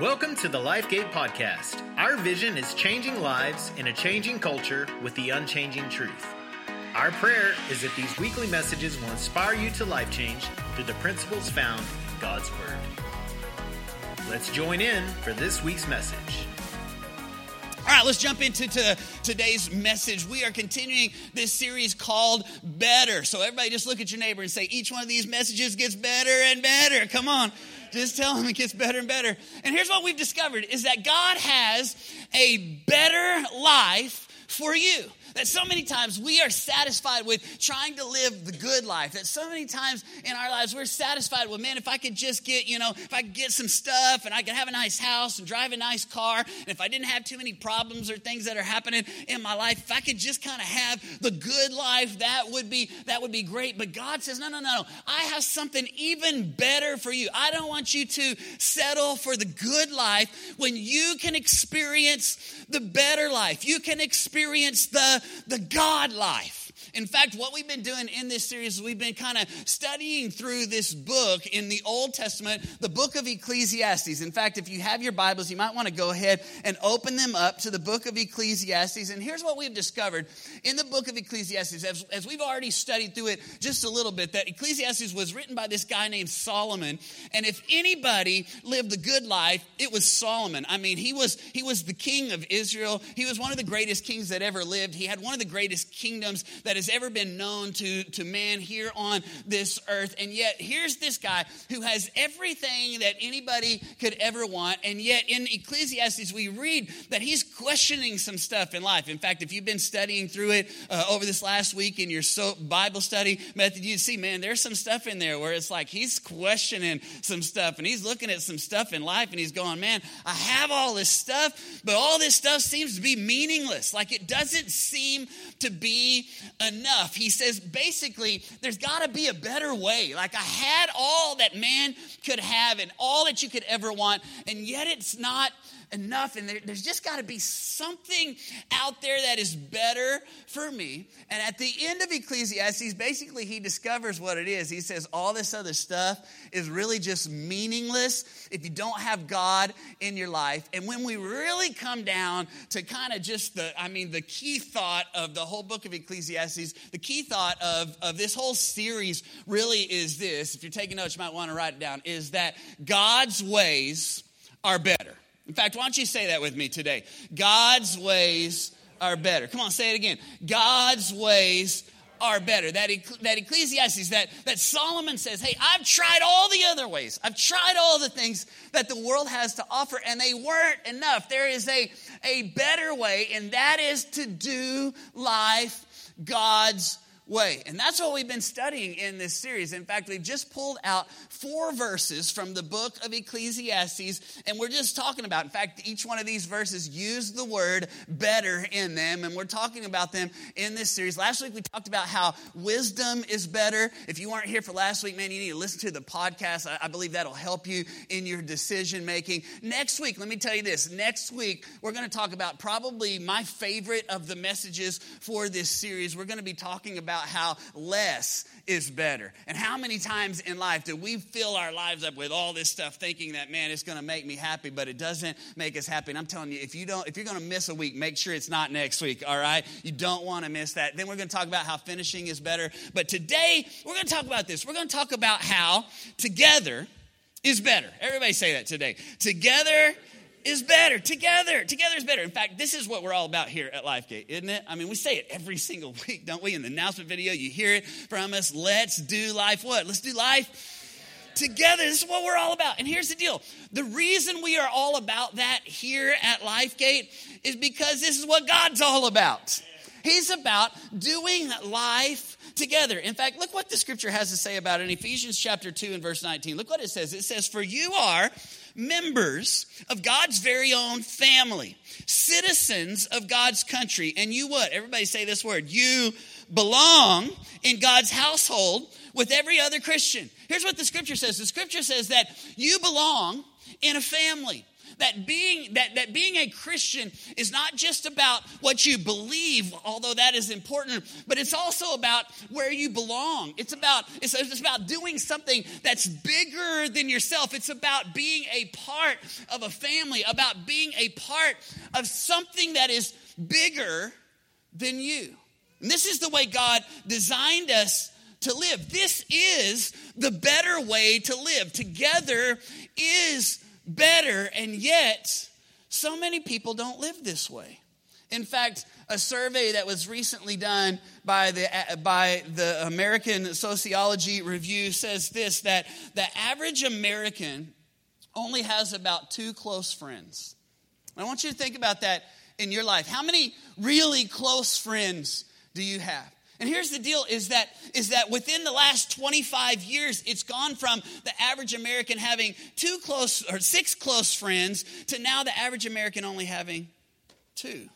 Welcome to the LifeGate podcast. Our vision is changing lives in a changing culture with the unchanging truth. Our prayer is that these weekly messages will inspire you to life change through the principles found in God's Word. Let's join in for this week's message. All right, let's jump into today's message. We are continuing this series called Better. So everybody just look at your neighbor and say, each one of these messages gets better and better. Come on. Just tell him it gets better and better. And here's what we've discovered is that God has a better life for you. That so many times we are satisfied with trying to live the good life. That so many times in our lives we're satisfied with, man, if I could just get, if I could get some stuff and I could have a nice house and drive a nice car. And if I didn't have too many problems or things that are happening in my life, if I could just kind of have the good life, that would be great. But God says, no. I have something even better for you. I don't want you to settle for the good life when you can experience the better life. You can experience the God life. In fact, what we've been doing in this series is we've been kind of studying through this book in the Old Testament, the book of Ecclesiastes. In fact, if you have your Bibles, you might want to go ahead and open them up to the book of Ecclesiastes. And here's what we've discovered in the book of Ecclesiastes, as we've already studied through it just a little bit, that Ecclesiastes was written by this guy named Solomon. And if anybody lived the good life, it was Solomon. I mean, he was the king of Israel. He was one of the greatest kings that ever lived. He had one of the greatest kingdoms that has ever been known to man here on this earth. And yet, here's this guy who has everything that anybody could ever want. And yet, in Ecclesiastes, we read that he's questioning some stuff in life. In fact, if you've been studying through it over this last week in your Bible study method, you see, man, there's some stuff in there where it's like he's questioning some stuff. And he's looking at some stuff in life, and he's going, man, I have all this stuff, but all this stuff seems to be meaningless. Like, it doesn't seem to be enough. He says, basically, there's got to be a better way. Like, I had all that man could have and all that you could ever want, and yet it's not enough. And there's just got to be something out there that is better for me. And at the end of Ecclesiastes, basically, he discovers what it is. He says, all this other stuff is really just meaningless if you don't have God in your life. And when we really come down to kind of just the key thought of the whole book of Ecclesiastes, the key thought of this whole series really is this. If you're taking notes, you might want to write it down, is that God's ways are better. In fact, why don't you say that with me today? God's ways are better. Come on, say it again. God's ways are better. That Ecclesiastes, that Solomon says, hey, I've tried all the other ways. I've tried all the things that the world has to offer, and they weren't enough. There is a better way, and that is to do life God's way. And that's what we've been studying in this series. In fact, we've just pulled out 4 verses from the book of Ecclesiastes, and we're just talking about, in fact, each one of these verses use the word better in them, and we're talking about them in this series. Last week, we talked about how wisdom is better. If you weren't here for last week, man, you need to listen to the podcast. I believe that'll help you in your decision making. Next week, let me tell you this. Next week, we're going to talk about probably my favorite of the messages for this series. We're going to be talking about how less is better. And how many times in life do we fill our lives up with all this stuff thinking that, man, it's going to make me happy, but it doesn't make us happy. And I'm telling you, if you're going to miss a week, make sure it's not next week, all right? You don't want to miss that. Then we're going to talk about how finishing is better. But today, we're going to talk about this. We're going to talk about how together is better. Everybody say that today. Together is better. Together is better. In fact, this is what we're all about here at LifeGate, isn't it? I mean, we say it every single week, don't we? In the announcement video, you hear it from us. Let's do life what? Let's do life together. This is what we're all about. And here's the deal. The reason we are all about that here at LifeGate is because this is what God's all about. He's about doing life together. In fact, look what the scripture has to say about it in Ephesians chapter 2 and verse 19. Look what it says. It says, for you are members of God's very own family, citizens of God's country. And you what? Everybody say this word. You belong in God's household with every other Christian. Here's what the scripture says. The scripture says that you belong in a family. That being a Christian is not just about what you believe, although that is important, but it's also about where you belong. It's about doing something that's bigger than yourself. It's about being a part of a family, about being a part of something that is bigger than you. And this is the way God designed us to live. This is the better way to live. Together is better, and yet so many people don't live this way. In fact, a survey that was recently done by the American Sociology Review says this, that the average American only has about 2 close friends. I want you to think about that in your life. How many really close friends do you have? And here's the deal, is that within the last 25 years, it's gone from the average American having 6 close friends to now the average American only having 2.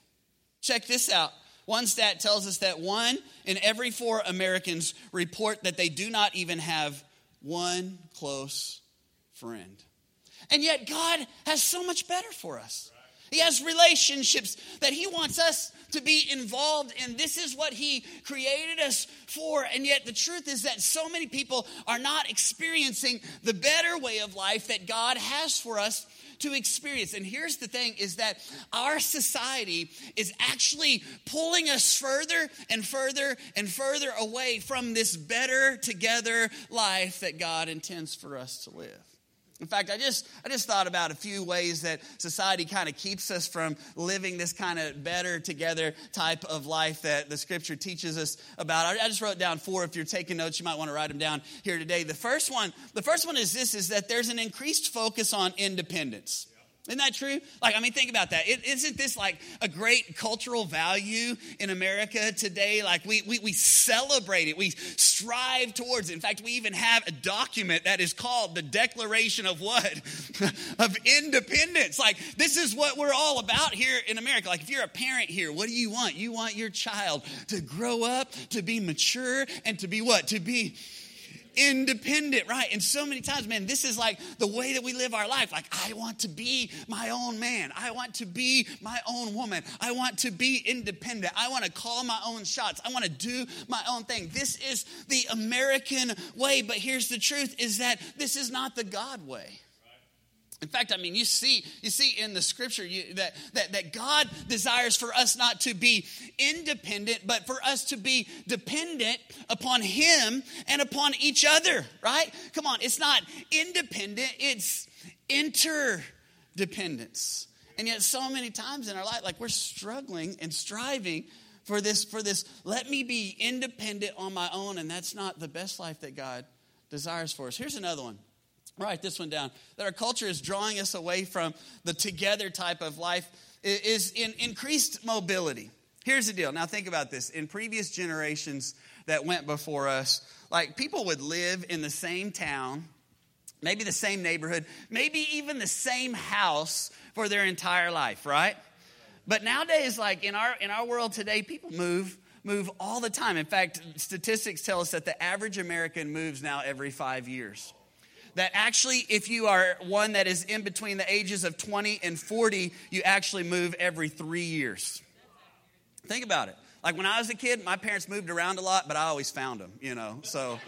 Check this out. One stat tells us that 1 in every 4 Americans report that they do not even have 1 close friend. And yet God has so much better for us. He has relationships that he wants us to be involved in. This is what he created us for. And yet the truth is that so many people are not experiencing the better way of life that God has for us to experience. And here's the thing, is that our society is actually pulling us further and further and further away from this better together life that God intends for us to live. In fact, I just thought about a few ways that society kind of keeps us from living this kind of better together type of life that the scripture teaches us about. I just wrote down 4. If you're taking notes, you might want to write them down here today. The first one is this, is that there's an increased focus on independence. Isn't that true? Think about that. Isn't this like a great cultural value in America today? Like we celebrate it. We strive towards it. In fact, we even have a document that is called the Declaration of what? Of Independence. Like this is what we're all about here in America. Like if you're a parent here, what do you want? You want your child to grow up, to be mature, and to be what? To be independent, right? And so many times, man, this is like the way that we live our life. Like, I want to be my own man. I want to be my own woman. I want to be independent. I want to call my own shots. I want to do my own thing. This is the American way. But here's the truth, is that this is not the God way. In fact, you see in the scripture that God desires for us not to be independent, but for us to be dependent upon him and upon each other, right? Come on, it's not independent, it's interdependence. And yet so many times in our life, like we're struggling and striving for this, let me be independent on my own, and that's not the best life that God desires for us. Here's another one. Write this one down, that our culture is drawing us away from the together type of life, is in increased mobility. Here's the deal. Now think about this. In previous generations that went before us, like people would live in the same town, maybe the same neighborhood, maybe even the same house for their entire life, right? But nowadays, like in our world today, people move all the time. In fact, statistics tell us that the average American moves now every 5 years. That actually, if you are one that is in between the ages of 20 and 40, you actually move every 3 years. Think about it. Like when I was a kid, my parents moved around a lot, but I always found them, so.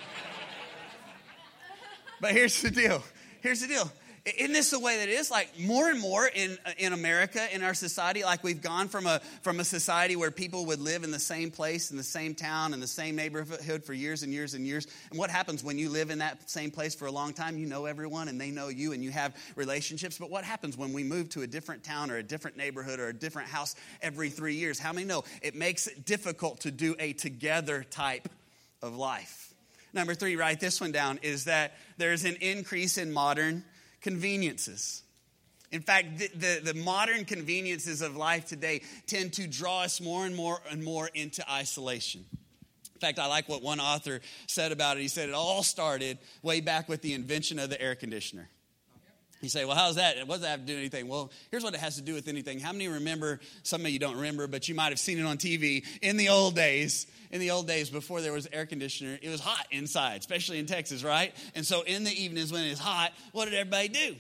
But here's the deal. Isn't this the way that it is? Like more and more in America, in our society, like we've gone from a society where people would live in the same place, in the same town, in the same neighborhood for years and years and years. And what happens when you live in that same place for a long time? You know everyone and they know you and you have relationships. But what happens when we move to a different town or a different neighborhood or a different house every 3 years? How many know it makes it difficult to do a together type of life? Number 3, write this one down, is that there's an increase in modern conveniences. In fact, the modern conveniences of life today tend to draw us more and more and more into isolation. In fact, I like what one author said about it. He said it all started way back with the invention of the air conditioner. You say, well, how's that? What does that have to do with anything? Well, here's what it has to do with anything. How many remember, some of you don't remember, but you might have seen it on TV. In the old days, before there was air conditioner, it was hot inside, especially in Texas, right? And so in the evenings when it's hot, what did everybody do?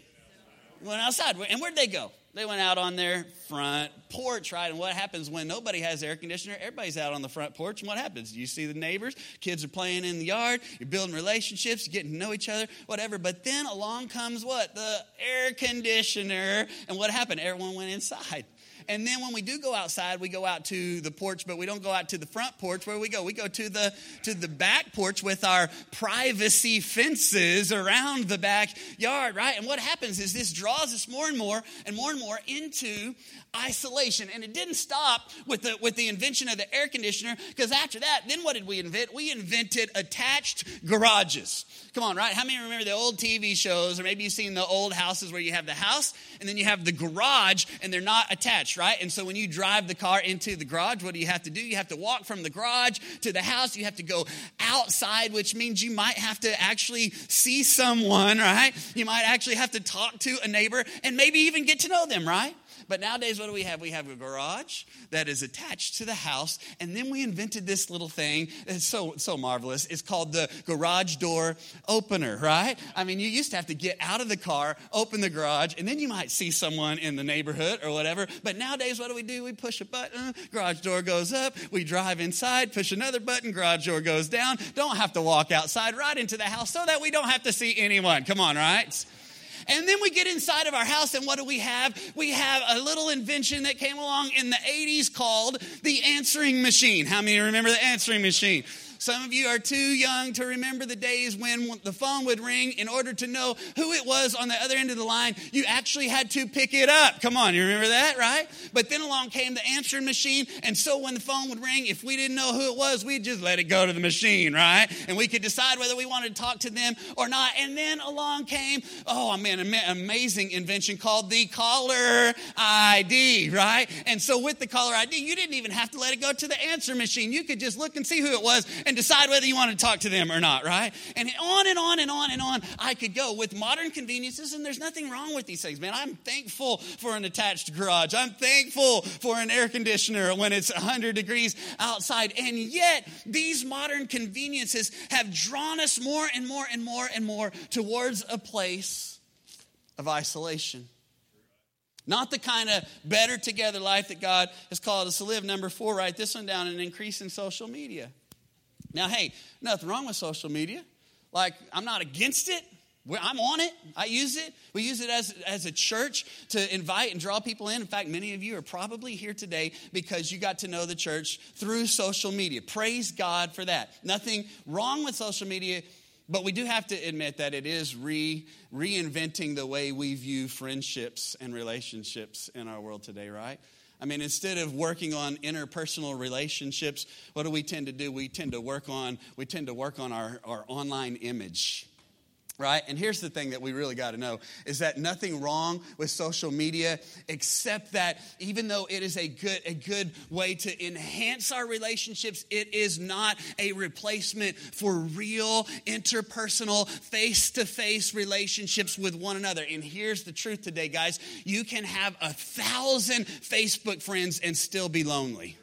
went outside. And where'd they go? They went out on their front porch, right? And what happens when nobody has air conditioner? Everybody's out on the front porch. And what happens? You see the neighbors. Kids are playing in the yard. You're building relationships. You're getting to know each other, whatever. But then along comes what? The air conditioner. And what happened? Everyone went inside. And then when we do go outside, we go out to the porch, but we don't go out to the front porch. Where do we go? We go to the back porch with our privacy fences around the backyard, right? And what happens is this draws us more and more and more and more into isolation. And it didn't stop with the invention of the air conditioner, because after that, then what did we invent? We invented attached garages. Come on, right? How many remember the old TV shows, or maybe you've seen the old houses where you have the house and then you have the garage and they're not attached, right? And so when you drive the car into the garage, what do you have to do? You have to walk from the garage to the house. You have to go outside, which means you might have to actually see someone, right? You might actually have to talk to a neighbor and maybe even get to know them, right? But nowadays, what do we have? We have a garage that is attached to the house, and then we invented this little thing that's so marvelous. It's called the garage door opener, right? I mean, you used to have to get out of the car, open the garage, and then you might see someone in the neighborhood or whatever. But nowadays, what do? We push a button, garage door goes up, we drive inside, push another button, garage door goes down. Don't have to walk outside, right into the house so that we don't have to see anyone. Come on, right? And then we get inside of our house, and what do we have? We have a little invention that came along in the 80s called the answering machine. How many remember the answering machine? Some of you are too young to remember the days when the phone would ring. In order to know who it was on the other end of the line, you actually had to pick it up. Come on, you remember that, right? But then along came the answering machine, and so when the phone would ring, if we didn't know who it was, we'd just let it go to the machine, right? And we could decide whether we wanted to talk to them or not. And then along came, an amazing invention called the caller ID, right? And so with the caller ID, you didn't even have to let it go to the answering machine. You could just look and see who it was and decide whether you want to talk to them or not, right? And on and on and on and on I could go with modern conveniences, and there's nothing wrong with these things, man. I'm thankful for an attached garage. I'm thankful for an air conditioner when it's 100 degrees outside. And yet, these modern conveniences have drawn us more and more and more and more towards a place of isolation. Not the kind of better together life that God has called us to live. Number 4, write this one down: an increase in social media. Now, hey, nothing wrong with social media. Like, I'm not against it. I'm on it. I use it. We use it as a church to invite and draw people in. In fact, many of you are probably here today because you got to know the church through social media. Praise God for that. Nothing wrong with social media, but we do have to admit that it is reinventing the way we view friendships and relationships in our world today, right? I mean, instead of working on interpersonal relationships, what do we tend to do? We tend to work on our online image, right? And here's the thing that we really got to know is that nothing wrong with social media, except that even though it is a good way to enhance our relationships, it is not a replacement for real interpersonal face-to-face relationships with one another. And here's the truth today, guys. You can have 1,000 Facebook friends and still be lonely.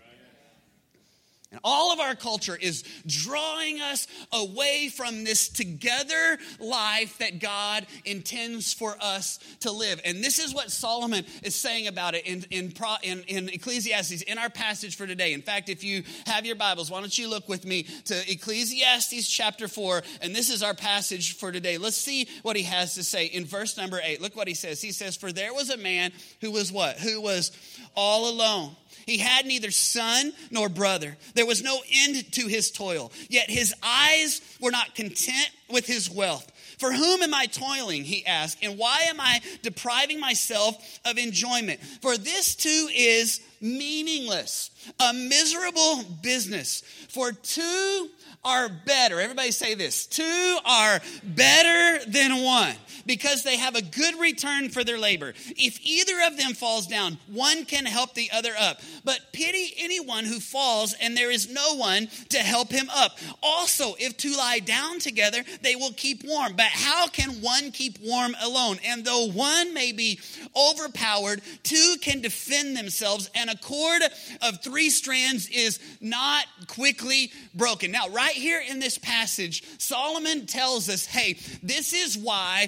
And all of our culture is drawing us away from this together life that God intends for us to live. And this is what Solomon is saying about it in Ecclesiastes, in our passage for today. In fact, if you have your Bibles, why don't you look with me to Ecclesiastes chapter 4, and this is our passage for today. Let's see what he has to say in verse number 8. Look what he says. He says, "For there was a man who was what? Who was all alone. He had neither son nor brother. There was no end to his toil. Yet his eyes were not content with his wealth. For whom am I toiling?" he asked. "And why am I depriving myself of enjoyment? For this too is meaningless, a miserable business. For two are better." Everybody say this. "Two are better than one, because they have a good return for their labor. If either of them falls down, one can help the other up. But pity anyone who falls, and there is no one to help him up. Also, if two lie down together, they will keep warm. But how can one keep warm alone? And though one may be overpowered, two can defend themselves, and a cord of three strands is not quickly broken." Now, right Right here in this passage, Solomon tells us, hey, this is why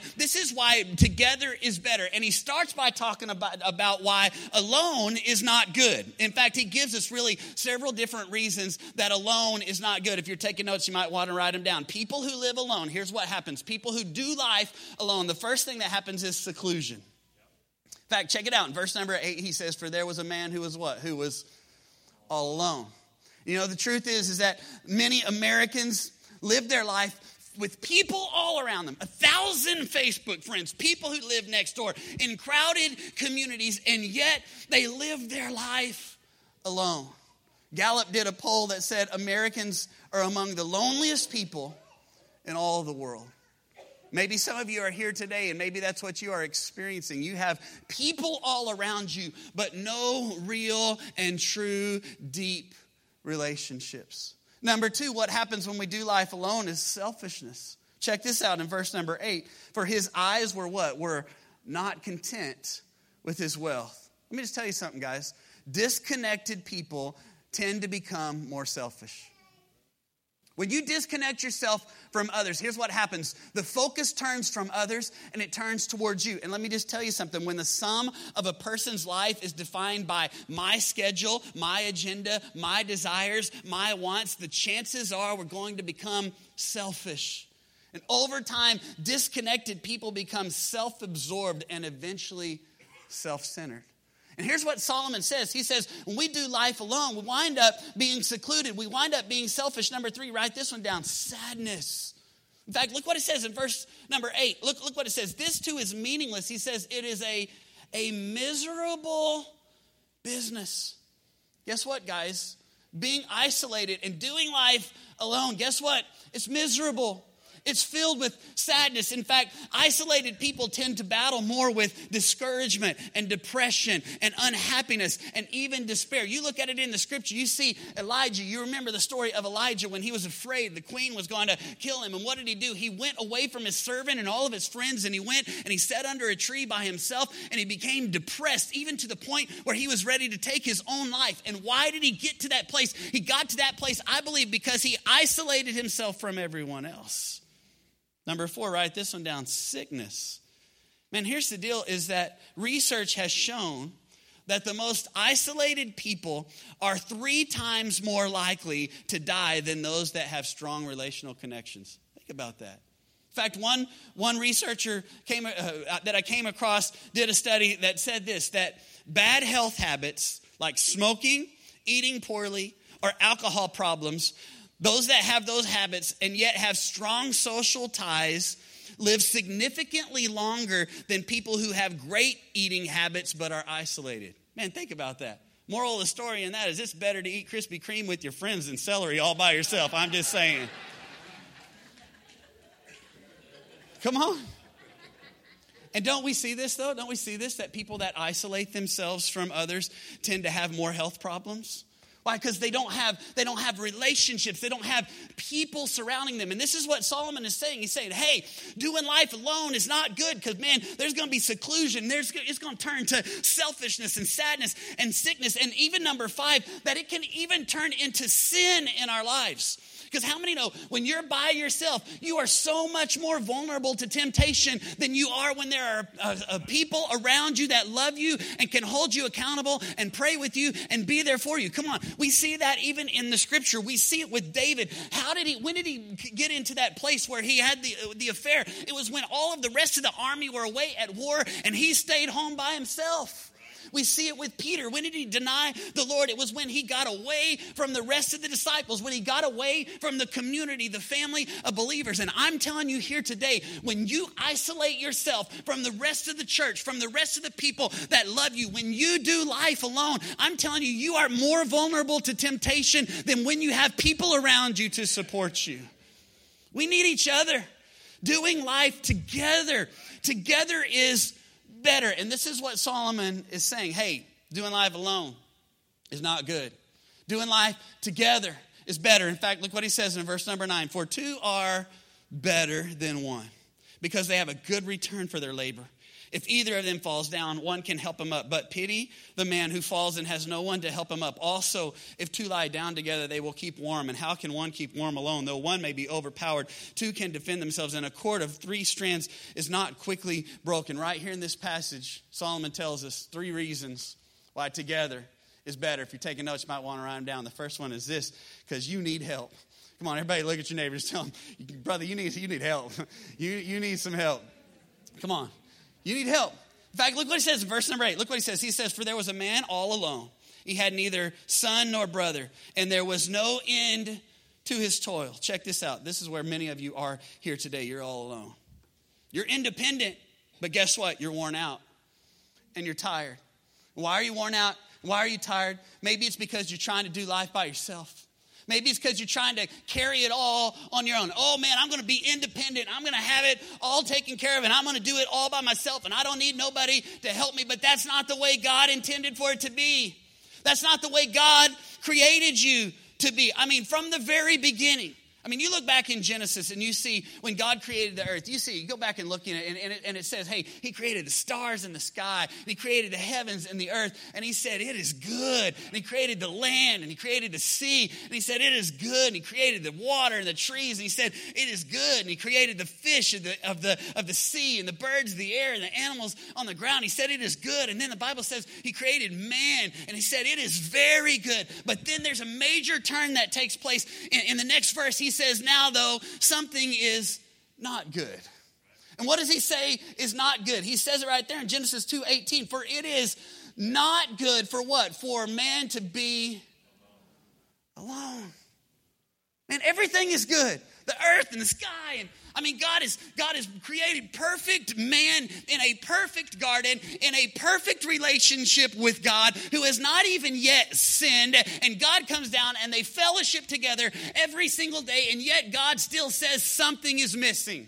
together is better. And he starts by talking about why alone is not good. In fact, he gives us really several different reasons that alone is not good. If you're taking notes, you might want to write them down. People who live alone, here's what happens. People who do life alone, the first thing that happens is seclusion. In fact, check it out. In verse number 8, he says, for there was a man who was what? Who was all alone. You know, the truth is that many Americans live their life with people all around them, 1,000 Facebook friends, people who live next door in crowded communities, and yet they live their life alone. Gallup did a poll that said Americans are among the loneliest people in all of the world. Maybe some of you are here today, and maybe that's what you are experiencing. You have people all around you, but no real and true deep relationships. Number 2, what happens when we do life alone is selfishness. Check this out in verse number 8. For his eyes were what? Were not content with his wealth. Let me just tell you something, guys. Disconnected people tend to become more selfish. When you disconnect yourself from others, here's what happens. The focus turns from others and it turns towards you. And let me just tell you something. When the sum of a person's life is defined by my schedule, my agenda, my desires, my wants, the chances are we're going to become selfish. And over time, disconnected people become self-absorbed and eventually self-centered. And here's what Solomon says. He says, when we do life alone, we wind up being secluded. We wind up being selfish. Number 3, write this one down, sadness. In fact, look what it says in verse number 8. Look what it says. This too is meaningless. He says it is a miserable business. Guess what, guys? Being isolated and doing life alone, guess what? It's miserable. It's filled with sadness. In fact, isolated people tend to battle more with discouragement and depression and unhappiness and even despair. You look at it in the scripture, you see Elijah. You remember the story of Elijah when he was afraid the queen was going to kill him. And what did he do? He went away from his servant and all of his friends, and he went and he sat under a tree by himself, and he became depressed, even to the point where he was ready to take his own life. And why did he get to that place? He got to that place, I believe, because he isolated himself from everyone else. Number 4, write this one down, sickness. Man, here's the deal, is that research has shown that the most isolated people are 3 times more likely to die than those that have strong relational connections. Think about that. In fact, one researcher that I came across did a study that said this, that bad health habits like smoking, eating poorly, or alcohol problems, those that have those habits and yet have strong social ties live significantly longer than people who have great eating habits but are isolated. Man, think about that. Moral of the story in that is it's better to eat Krispy Kreme with your friends than celery all by yourself. I'm just saying. Come on. And don't we see this, though? Don't we see this, that people that isolate themselves from others tend to have more health problems? Why? Because they don't have relationships. They don't have people surrounding them. And this is what Solomon is saying. He's saying, hey, doing life alone is not good because, man, there's going to be seclusion. It's going to turn to selfishness and sadness and sickness. And even number 5, that it can even turn into sin in our lives. Because how many know when you're by yourself, you are so much more vulnerable to temptation than you are when there are people around you that love you and can hold you accountable and pray with you and be there for you. Come on. We see that even in the scripture. We see it with David. When did he get into that place where he had the affair? It was when all of the rest of the army were away at war and he stayed home by himself. We see it with Peter. When did he deny the Lord? It was when he got away from the rest of the disciples, when he got away from the community, the family of believers. And I'm telling you here today, when you isolate yourself from the rest of the church, from the rest of the people that love you, when you do life alone, I'm telling you, you are more vulnerable to temptation than when you have people around you to support you. We need each other. Doing life together. Together is better. And this is what Solomon is saying. Hey, doing life alone is not good. Doing life together is better. In fact, look what he says in verse number 9. For 2 are better than 1 because they have a good return for their labor. If either of them falls down, one can help him up. But pity the man who falls and has no one to help him up. Also, if two lie down together, they will keep warm. And how can one keep warm alone? Though one may be overpowered, two can defend themselves. And a cord of three strands is not quickly broken. Right here in this passage, Solomon tells us three reasons why together is better. If you're taking notes, you might want to write them down. The first one is this, because you need help. Come on, everybody, look at your neighbors. Tell them, brother, you need help. You need some help. Come on. You need help. In fact, look what he says in verse number 8. Look what he says. He says, for there was a man all alone. He had neither son nor brother, and there was no end to his toil. Check this out. This is where many of you are here today. You're all alone. You're independent, but guess what? You're worn out, and you're tired. Why are you worn out? Why are you tired? Maybe it's because you're trying to do life by yourself. Maybe it's because you're trying to carry it all on your own. Oh, man, I'm going to be independent. I'm going to have it all taken care of, and I'm going to do it all by myself, and I don't need nobody to help me. But that's not the way God intended for it to be. That's not the way God created you to be. I mean, from the very beginning. I mean, you look back in Genesis, and you see when God created the earth, you go back and look in it, and it says, hey, he created the stars in the sky, and he created the heavens and the earth, and he said, it is good. And he created the land, and he created the sea, and he said, it is good. And he created the water and the trees, and he said, it is good. And he created the fish of the sea, and the birds of the air, and the animals on the ground. He said, it is good. And then the Bible says he created man, and he said, it is very good. But then there's a major turn that takes place in the next verse. He says, now though, something is not good. And what does he say is not good? He says it right there in Genesis 2:18. For it is not good for what? For man to be alone. And everything is good. The earth and the sky. And I mean, God has created perfect man in a perfect garden, in a perfect relationship with God, who has not even yet sinned. And God comes down and they fellowship together every single day. And yet God still says something is missing.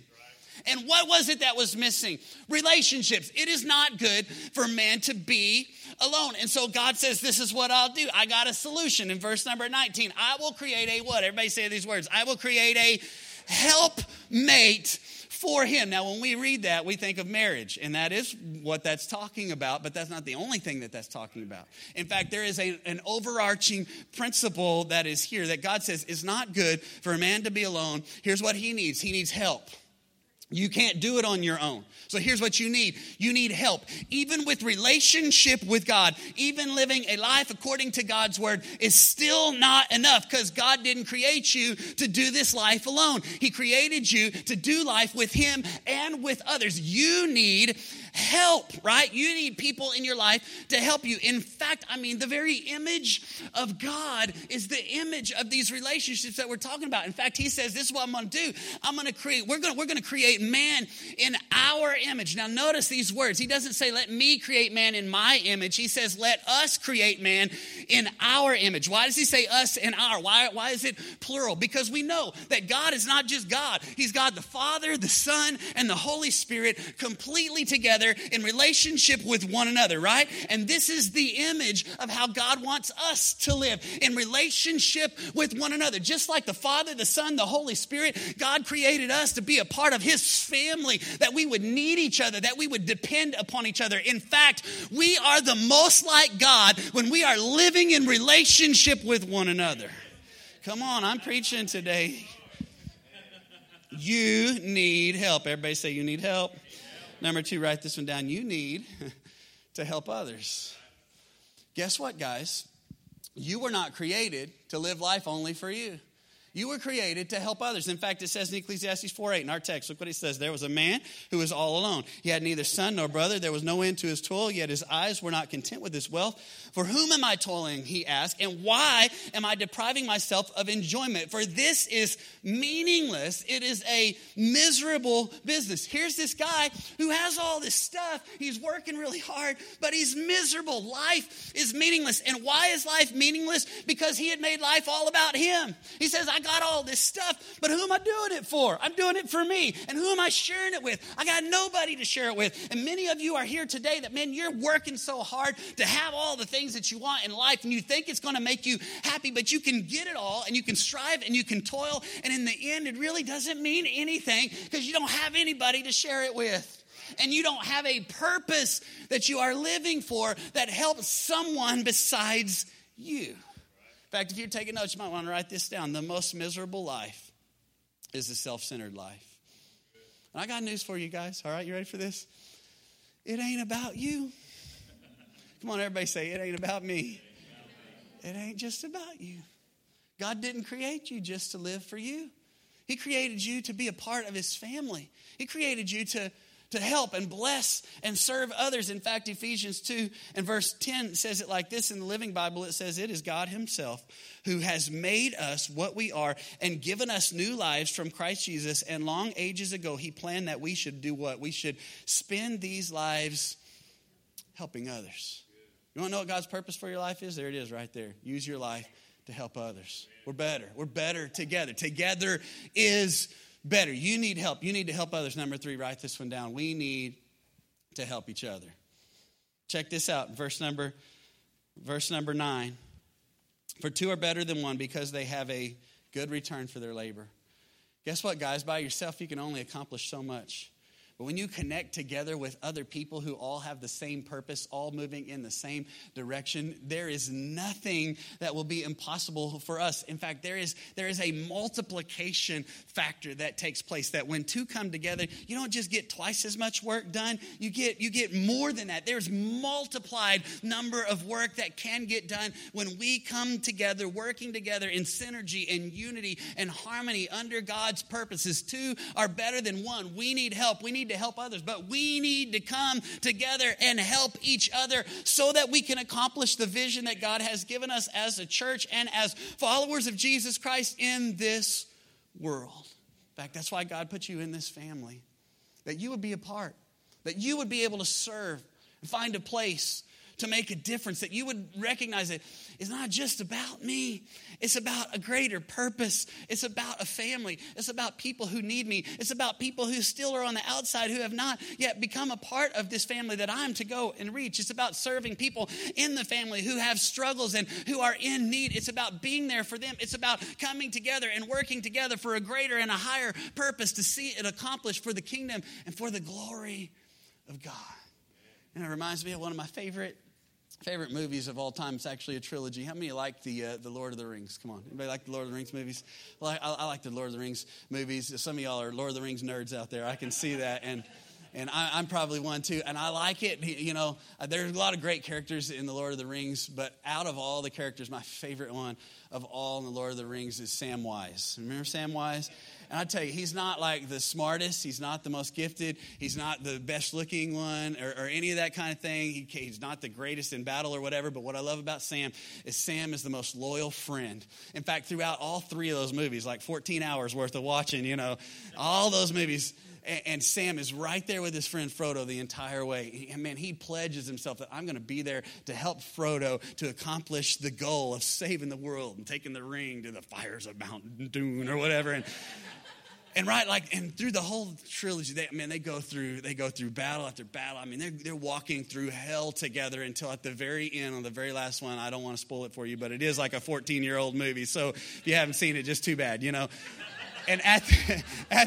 And what was it that was missing? Relationships. It is not good for man to be alone. And so God says, this is what I'll do. I got a solution in verse number 19. I will create a what? Everybody say these words. I will create a helpmate for him. Now, when we read that, we think of marriage, and that is what that's talking about, but that's not the only thing that that's talking about. In fact, there is an overarching principle that is here that God says is not good for a man to be alone. Here's what he needs. He needs help. You can't do it on your own. So here's what you need. You need help. Even with relationship with God, even living a life according to God's word is still not enough, because God didn't create you to do this life alone. He created you to do life with him and with others. You need help, right? You need people in your life to help you. In fact, I mean, the very image of God is the image of these relationships that we're talking about. In fact, he says, this is what I'm going to do. I'm going to create, we're going to create man in our image. Now notice these words. He doesn't say, let me create man in my image. He says, let us create man in our image. Why does he say us and our? Why is it plural? Because we know that God is not just God. He's God the Father, the Son, and the Holy Spirit completely together in relationship with one another, right? And this is the image of how God wants us to live, in relationship with one another. Just like the Father, the Son, the Holy Spirit, God created us to be a part of his family, that we would need each other, that we would depend upon each other. In fact, we are the most like God when we are living in relationship with one another. Come on, I'm preaching today. You need help. Everybody say you need help. Number 2, write this one down. You need to help others. Guess what, guys? You were not created to live life only for you. You were created to help others. In fact, it says in Ecclesiastes 4:8 in our text, look what he says. There was a man who was all alone. He had neither son nor brother. There was no end to his toil, yet his eyes were not content with his wealth. For whom am I toiling, he asked, and why am I depriving myself of enjoyment? For this is meaningless. It is a miserable business. Here's this guy who has all this stuff. He's working really hard, but he's miserable. Life is meaningless. And why is life meaningless? Because he had made life all about him. He says, I got all this stuff, but who am I doing it for? I'm doing it for me. And who am I sharing it with? I got nobody to share it with. And many of you are here today that, man, you're working so hard to have all the things that you want in life, and you think it's going to make you happy, but you can get it all, and you can strive, and you can toil, and in the end, it really doesn't mean anything because you don't have anybody to share it with. and you don't have a purpose that you are living for that helps someone besides you. In fact, if you're taking notes, you might want to write this down. The most miserable life is a self-centered life. And I got news for you guys. All right, you ready for this? It ain't about you. Come on, everybody say, it ain't about me. It ain't just about you. God didn't create you just to live for you. He created you to be a part of his family. He created you to help and bless and serve others. In fact, Ephesians 2 and verse 10 says it like this in the Living Bible. It says, it is God himself who has made us what we are and given us new lives from Christ Jesus. And long ages ago, he planned that we should do what? We should spend these lives helping others. You want to know what God's purpose for your life is? There it is right there. Use your life to help others. We're better. We're better together. Together is better. You need help. You need to help others. Number 3, write this one down. We need to help each other. Check this out. Verse number 9. For two are better than one because they have a good return for their labor. Guess what, guys? By yourself, you can only accomplish so much. But when you connect together with other people who all have the same purpose, all moving in the same direction, there is nothing that will be impossible for us. In fact, there is a multiplication factor that takes place, that when two come together, you don't just get twice as much work done. You get more than that. There's multiplied number of work that can get done when we come together, working together in synergy and unity and harmony under God's purposes. Two are better than one. We need help. We need to help others, but we need to come together and help each other so that we can accomplish the vision that God has given us as a church and as followers of Jesus Christ in this world. In fact, that's why God put you in this family, that you would be a part, that you would be able to serve and find a place to make a difference, that you would recognize that it's not just about me. It's about a greater purpose. It's about a family. It's about people who need me. It's about people who still are on the outside who have not yet become a part of this family that I'm to go and reach. It's about serving people in the family who have struggles and who are in need. It's about being there for them. It's about coming together and working together for a greater and a higher purpose to see it accomplished for the kingdom and for the glory of God. And it reminds me of one of my favorite movies of all time. It's actually a trilogy. How many like the Lord of the Rings? Come on. Anybody like the Lord of the Rings movies? Well, I like the Lord of the Rings movies. Some of y'all are Lord of the Rings nerds out there. I can see that. And I'm probably one too. And I like it. You know, there's a lot of great characters in the Lord of the Rings. But out of all the characters, my favorite one of all in the Lord of the Rings is Samwise. Remember Samwise? And I tell you, he's not like the smartest. He's not the most gifted. He's not the best looking one or any of that kind of thing. He's not the greatest in battle or whatever. But what I love about Sam is the most loyal friend. In fact, throughout all three of those movies, like 14 hours worth of watching, you know, all those movies. And Sam is right there with his friend Frodo the entire way. And man, he pledges himself that I'm going to be there to help Frodo to accomplish the goal of saving the world and taking the ring to the fires of Mount Doom or whatever. And through the whole trilogy, they go through battle after battle. I mean, they're walking through hell together until at the very end, on the very last one. I don't want to spoil it for you, but it is like a 14-year-old movie. So if you haven't seen it, just too bad, you know. And at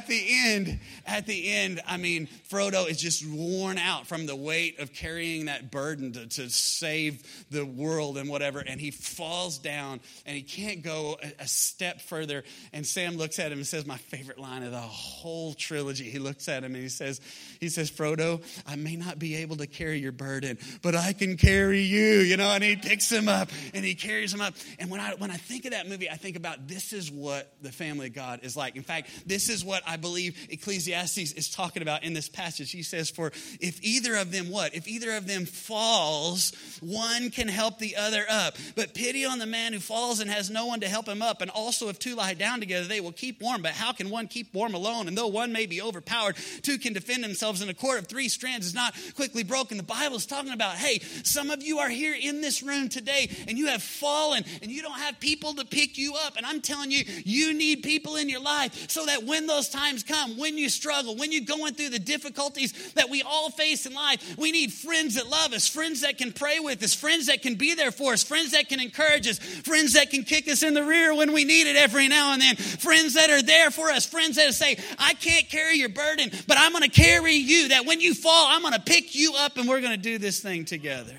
the end, I mean, Frodo is just worn out from the weight of carrying that burden to save the world and whatever. And he falls down and he can't go a step further. And Sam looks at him and says, my favorite line of the whole trilogy. He looks at him and he says, Frodo, I may not be able to carry your burden, but I can carry you, you know. And he picks him up and he carries him up. And when I think of that movie, I think about this is what the family of God is like. In fact, this is what I believe Ecclesiastes is talking about in this passage. He says, for if either of them what? If either of them falls, one can help the other up. But pity on the man who falls and has no one to help him up. And also if two lie down together, they will keep warm. But how can one keep warm alone? And though one may be overpowered, two can defend themselves. And a cord of 3 strands is not quickly broken. The Bible is talking about, hey, some of you are here in this room today and you have fallen and you don't have people to pick you up. And I'm telling you, you need people in your life life so that when those times come, when you struggle, when you're going through the difficulties that we all face in life, we need friends that love us, friends that can pray with us, friends that can be there for us, friends that can encourage us, friends that can kick us in the rear when we need it every now and then, friends that are there for us, friends that say, I can't carry your burden, but I'm going to carry you, that when you fall, I'm going to pick you up and we're going to do this thing together.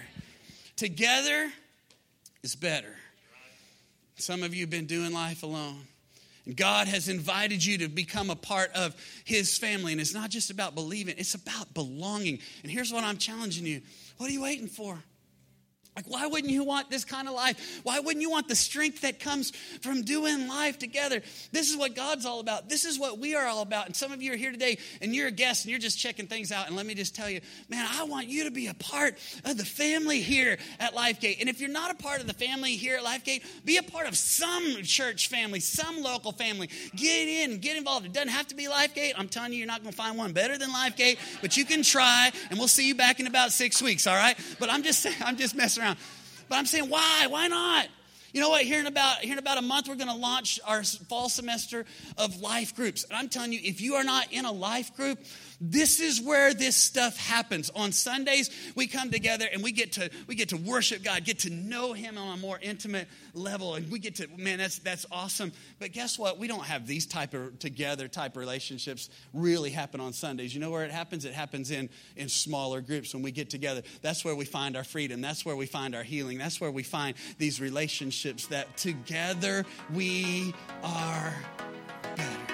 Together is better. Some of you have been doing life alone. And God has invited you to become a part of his family. And it's not just about believing, it's about belonging. And here's what I'm challenging you. What are you waiting for? Like, why wouldn't you want this kind of life? Why wouldn't you want the strength that comes from doing life together? This is what God's all about. This is what we are all about. And some of you are here today, and you're a guest, and you're just checking things out. And let me just tell you, man, I want you to be a part of the family here at LifeGate. And if you're not a part of the family here at LifeGate, be a part of some church family, some local family. Get in, get involved. It doesn't have to be LifeGate. I'm telling you, you're not going to find one better than LifeGate, but you can try, and we'll see you back in about 6 weeks, all right? But I'm just messing around. But I'm saying, why? Why not? You know what? Here in about a month, we're going to launch our fall semester of life groups. And I'm telling you, if you are not in a life group, this is where this stuff happens. On Sundays, we come together and we get to worship God, get to know him on a more intimate level. And we get to, man, that's awesome. But guess what? We don't have these type of relationships really happen on Sundays. You know where it happens? It happens in smaller groups when we get together. That's where we find our freedom. That's where we find our healing. That's where we find these relationships that together we are better.